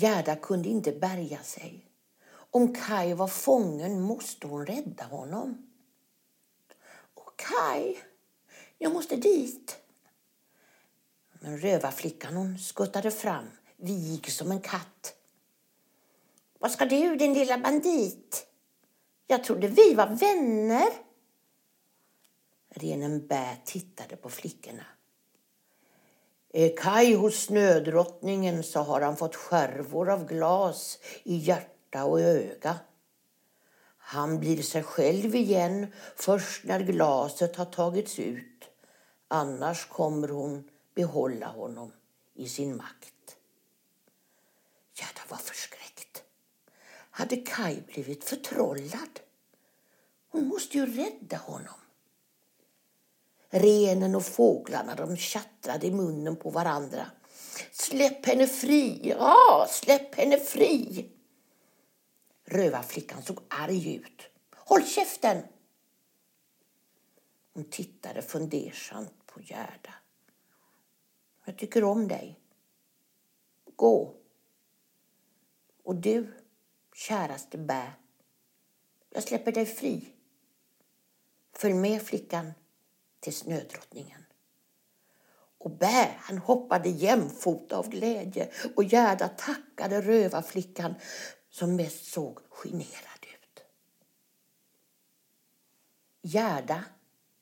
Gerda kunde inte bärga sig. Om Kaj var fången måste hon rädda honom. Och Kaj, jag måste dit. Men rövarflickan hon skuttade fram, vig som en katt. Vad ska du, din lilla bandit? Jag trodde vi var vänner. Renen Bär tittade på flickorna. Är Kaj hos Snödrottningen så har han fått skärvor av glas i hjärta och öga. Han blir sig själv igen först när glaset har tagits ut. Annars kommer hon behålla honom i sin makt. Gerda var förskräckt. Hade Kaj blivit förtrollad? Hon måste ju rädda honom. Renen och fåglarna, de tjattrade i munnen på varandra. Släpp henne fri! Ja, släpp henne fri! Rövarflickan såg arg ut. Håll käften! Hon tittade fundersamt på Gerda. Jag tycker om dig. Gå. Och du, käraste Bä, jag släpper dig fri. Följ med flickan till Snödrottningen. Och Bä, han hoppade jämfota av glädje och Gerda tackade rövarflickan som mest såg generad ut. Gerda,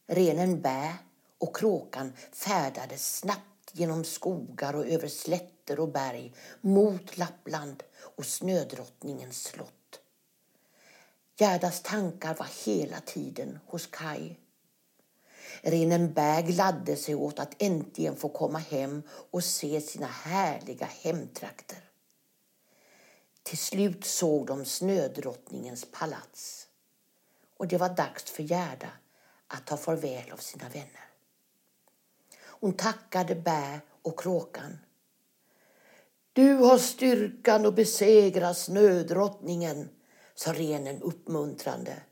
renen Bä och kråkan färdades snabbt genom skogar och över slätter och berg mot Lappland och Snödrottningens slott. Gerdas tankar var hela tiden hos Kaj. Renen Bär gladde sig åt att äntligen få komma hem och se sina härliga hemtrakter. Till slut såg de Snödrottningens palats och det var dags för Gerda att ta farväl av sina vänner. Hon tackade Bär och kråkan. Du har styrkan att besegra Snödrottningen, sa renen uppmuntrande.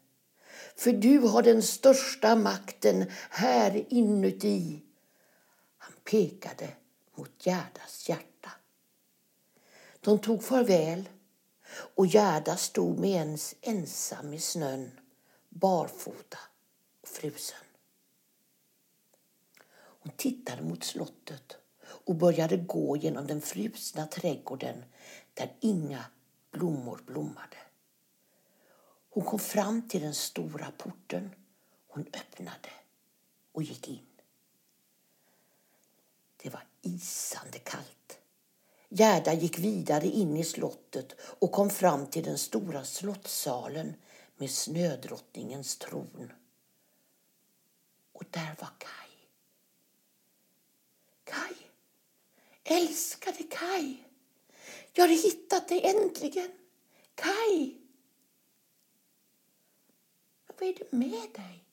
För du har den största makten här inuti. Han pekade mot Gerdas hjärta. De tog farväl och Gerda stod med ens ensam i snön, barfota och frusen. Hon tittade mot slottet och började gå genom den frusna trädgården där inga blommor blommade. Hon kom fram till den stora porten. Hon öppnade och gick in. Det var isande kallt. Gerda gick vidare in i slottet och kom fram till den stora slottssalen med Snödrottningens tron. Och där var Kaj. Kaj, älskade Kaj. Jag har hittat dig äntligen. Kaj. Vad är det med dig?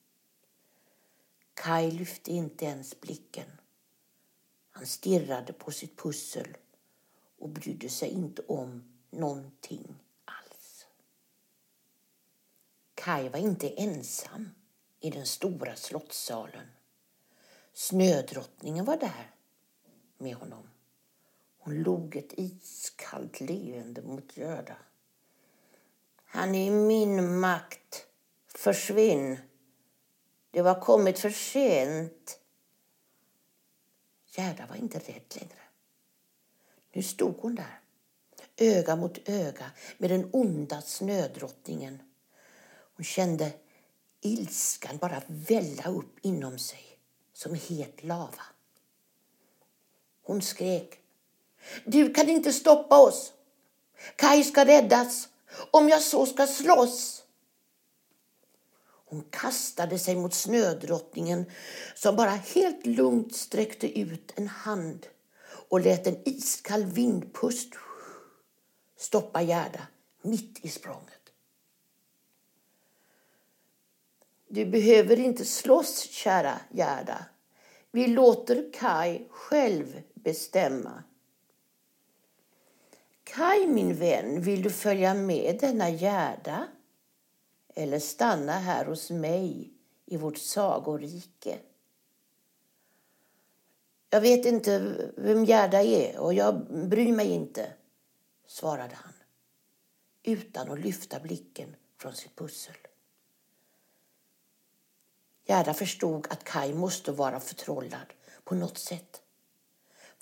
Kaj lyfte inte ens blicken. Han stirrade på sitt pussel och brydde sig inte om någonting alls. Kaj var inte ensam i den stora slottssalen. Snödrottningen var där med honom. Hon log ett iskallt leende mot Gerda. Han är i min makt. Försvinn. Det var kommit för sent. Gerda var inte rädd längre. Nu stod hon där, öga mot öga med den onda Snödrottningen. Hon kände ilskan bara välla upp inom sig som het lava. Hon skrek. Du kan inte stoppa oss. Kaj ska räddas om jag så ska slåss. Hon kastade sig mot Snödrottningen som bara helt lugnt sträckte ut en hand och lät en iskall vindpust stoppa Gerda mitt i språnget. Du behöver inte slåss, kära Gerda. Vi låter Kaj själv bestämma. Kaj, min vän, vill du följa med denna Gerda? Eller stanna här hos mig i vårt sagorike. Jag vet inte vem Gerda är och jag bryr mig inte, svarade han, utan att lyfta blicken från sitt pussel. Gerda förstod att Kai måste vara förtrollad på något sätt.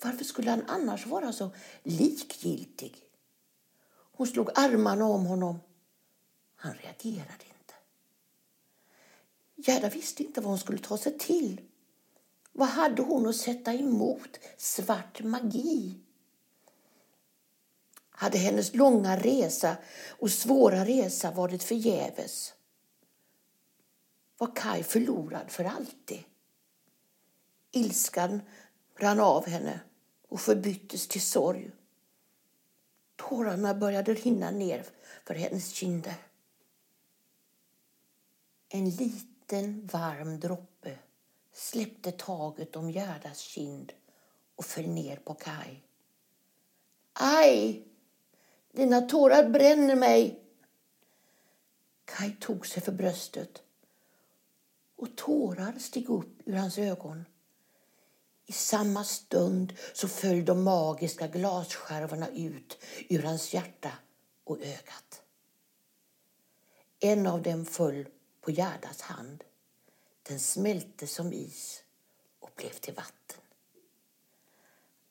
Varför skulle han annars vara så likgiltig? Hon slog armarna om honom. Han reagerade inte. Gerda visste inte vad hon skulle ta sig till. Vad hade hon att sätta emot svart magi? Hade hennes långa resa och svåra resa varit förgäves? Var Kai förlorad för alltid? Ilskan rann av henne och förbyttes till sorg. Tårarna började rinna ner för hennes kinder. En liten varm droppe släppte taget om Gerdas kind och föll ner på Kai. Aj! Dina tårar bränner mig! Kai tog sig för bröstet och tårar steg upp ur hans ögon. I samma stund så föll de magiska glasskärvorna ut ur hans hjärta och ögat. En av dem föll på Gerdas hand. Den smälte som is och blev till vatten.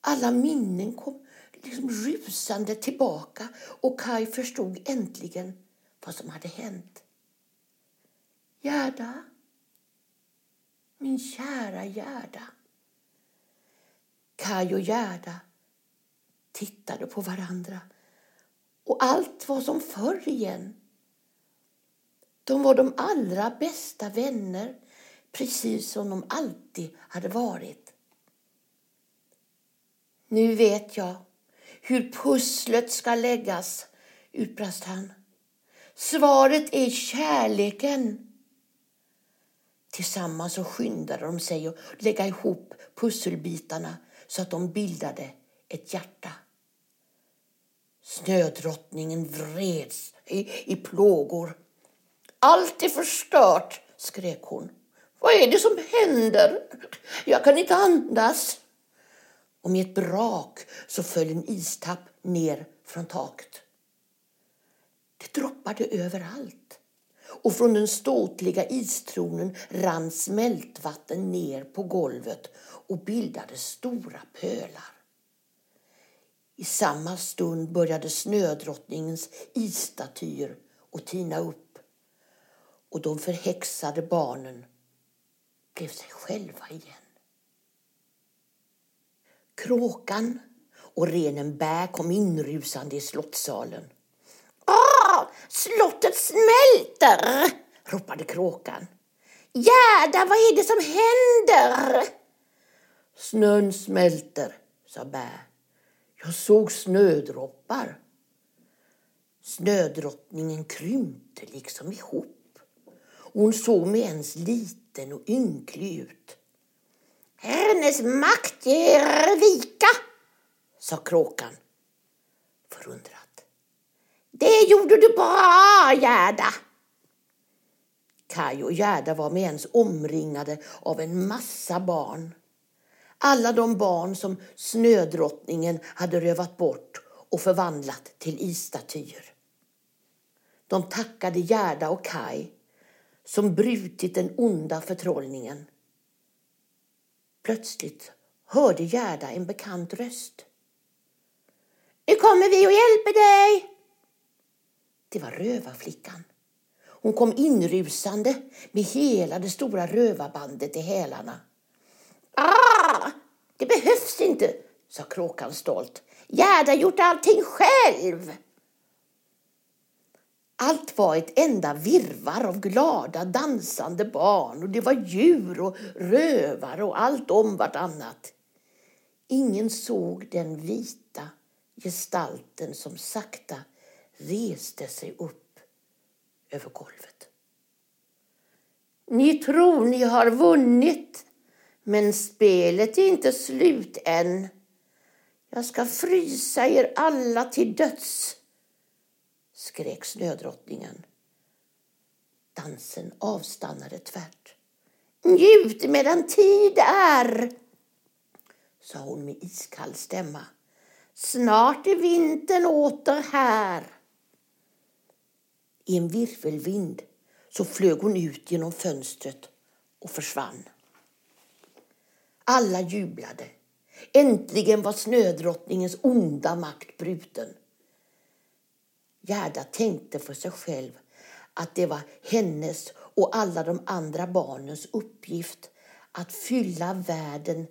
Alla minnen kom rusande tillbaka och Kai förstod äntligen vad som hade hänt. Gerda, min kära Gerda. Kai och Gerda tittade på varandra och allt var som förr igen. De var de allra bästa vänner, precis som de alltid hade varit. Nu vet jag hur pusslet ska läggas, utbrast han. Svaret är kärleken. Tillsammans så skyndade de sig att lägga ihop pusselbitarna så att de bildade ett hjärta. Snödrottningen vreds i plågor. Allt är förstört, skrek hon. Vad är det som händer? Jag kan inte andas. Och med ett brak så föll en istapp ner från taket. Det droppade överallt. Och från den ståtliga istronen rann smältvatten ner på golvet och bildade stora pölar. I samma stund började snödrottningens isstatyer att tina upp. Och de förhäxade barnen blev sig själva igen. Kråkan och renen Bär kom inrusande i slottssalen. Åh, slottet smälter, ropade kråkan. Gerda, vad är det som händer? Snön smälter, sa Bär. Jag såg snödroppar. Snödrottningen krympte liksom ihop. Hon såg med ens liten och ynklig ut. Hennes makt ger vika, sa kråkan förundrat. Det gjorde du bra, Gerda. Kai och Gerda var med ens omringade av en massa barn. Alla de barn som snödrottningen hade rövat bort och förvandlat till isstatyer. De tackade Gerda och Kai som brutit den onda förtrollningen. Plötsligt hörde Gerda en bekant röst. Nu kommer vi och hjälper dig! Det var rövarflickan. Hon kom inrusande med hela det stora rövarbandet i hälarna. Det behövs inte, sa kråkan stolt. Gerda gjort allting själv! Allt var ett enda virvar av glada, dansande barn och det var djur och rövar och allt om vartannat. Ingen såg den vita gestalten som sakta reste sig upp över golvet. Ni tror ni har vunnit, men spelet är inte slut än. Jag ska frysa er alla till döds, skrek snödrottningen. Dansen avstannade tvärt. Njut medan tid är, sa hon med iskall stämma. Snart är vintern åter här. I en virvelvind så flög hon ut genom fönstret och försvann. Alla jublade. Äntligen var snödrottningens onda makt bruten. Gerda tänkte för sig själv att det var hennes och alla de andra barnens uppgift att fylla världen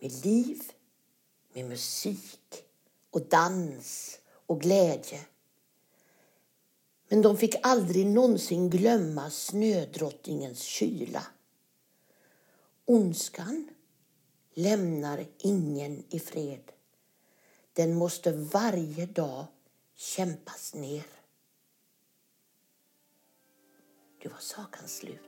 med liv, med musik och dans och glädje. Men de fick aldrig någonsin glömma snödrottningens kyla. Ondskan lämnar ingen i fred. Den måste varje dag kämpas ner. Det var sakans slut.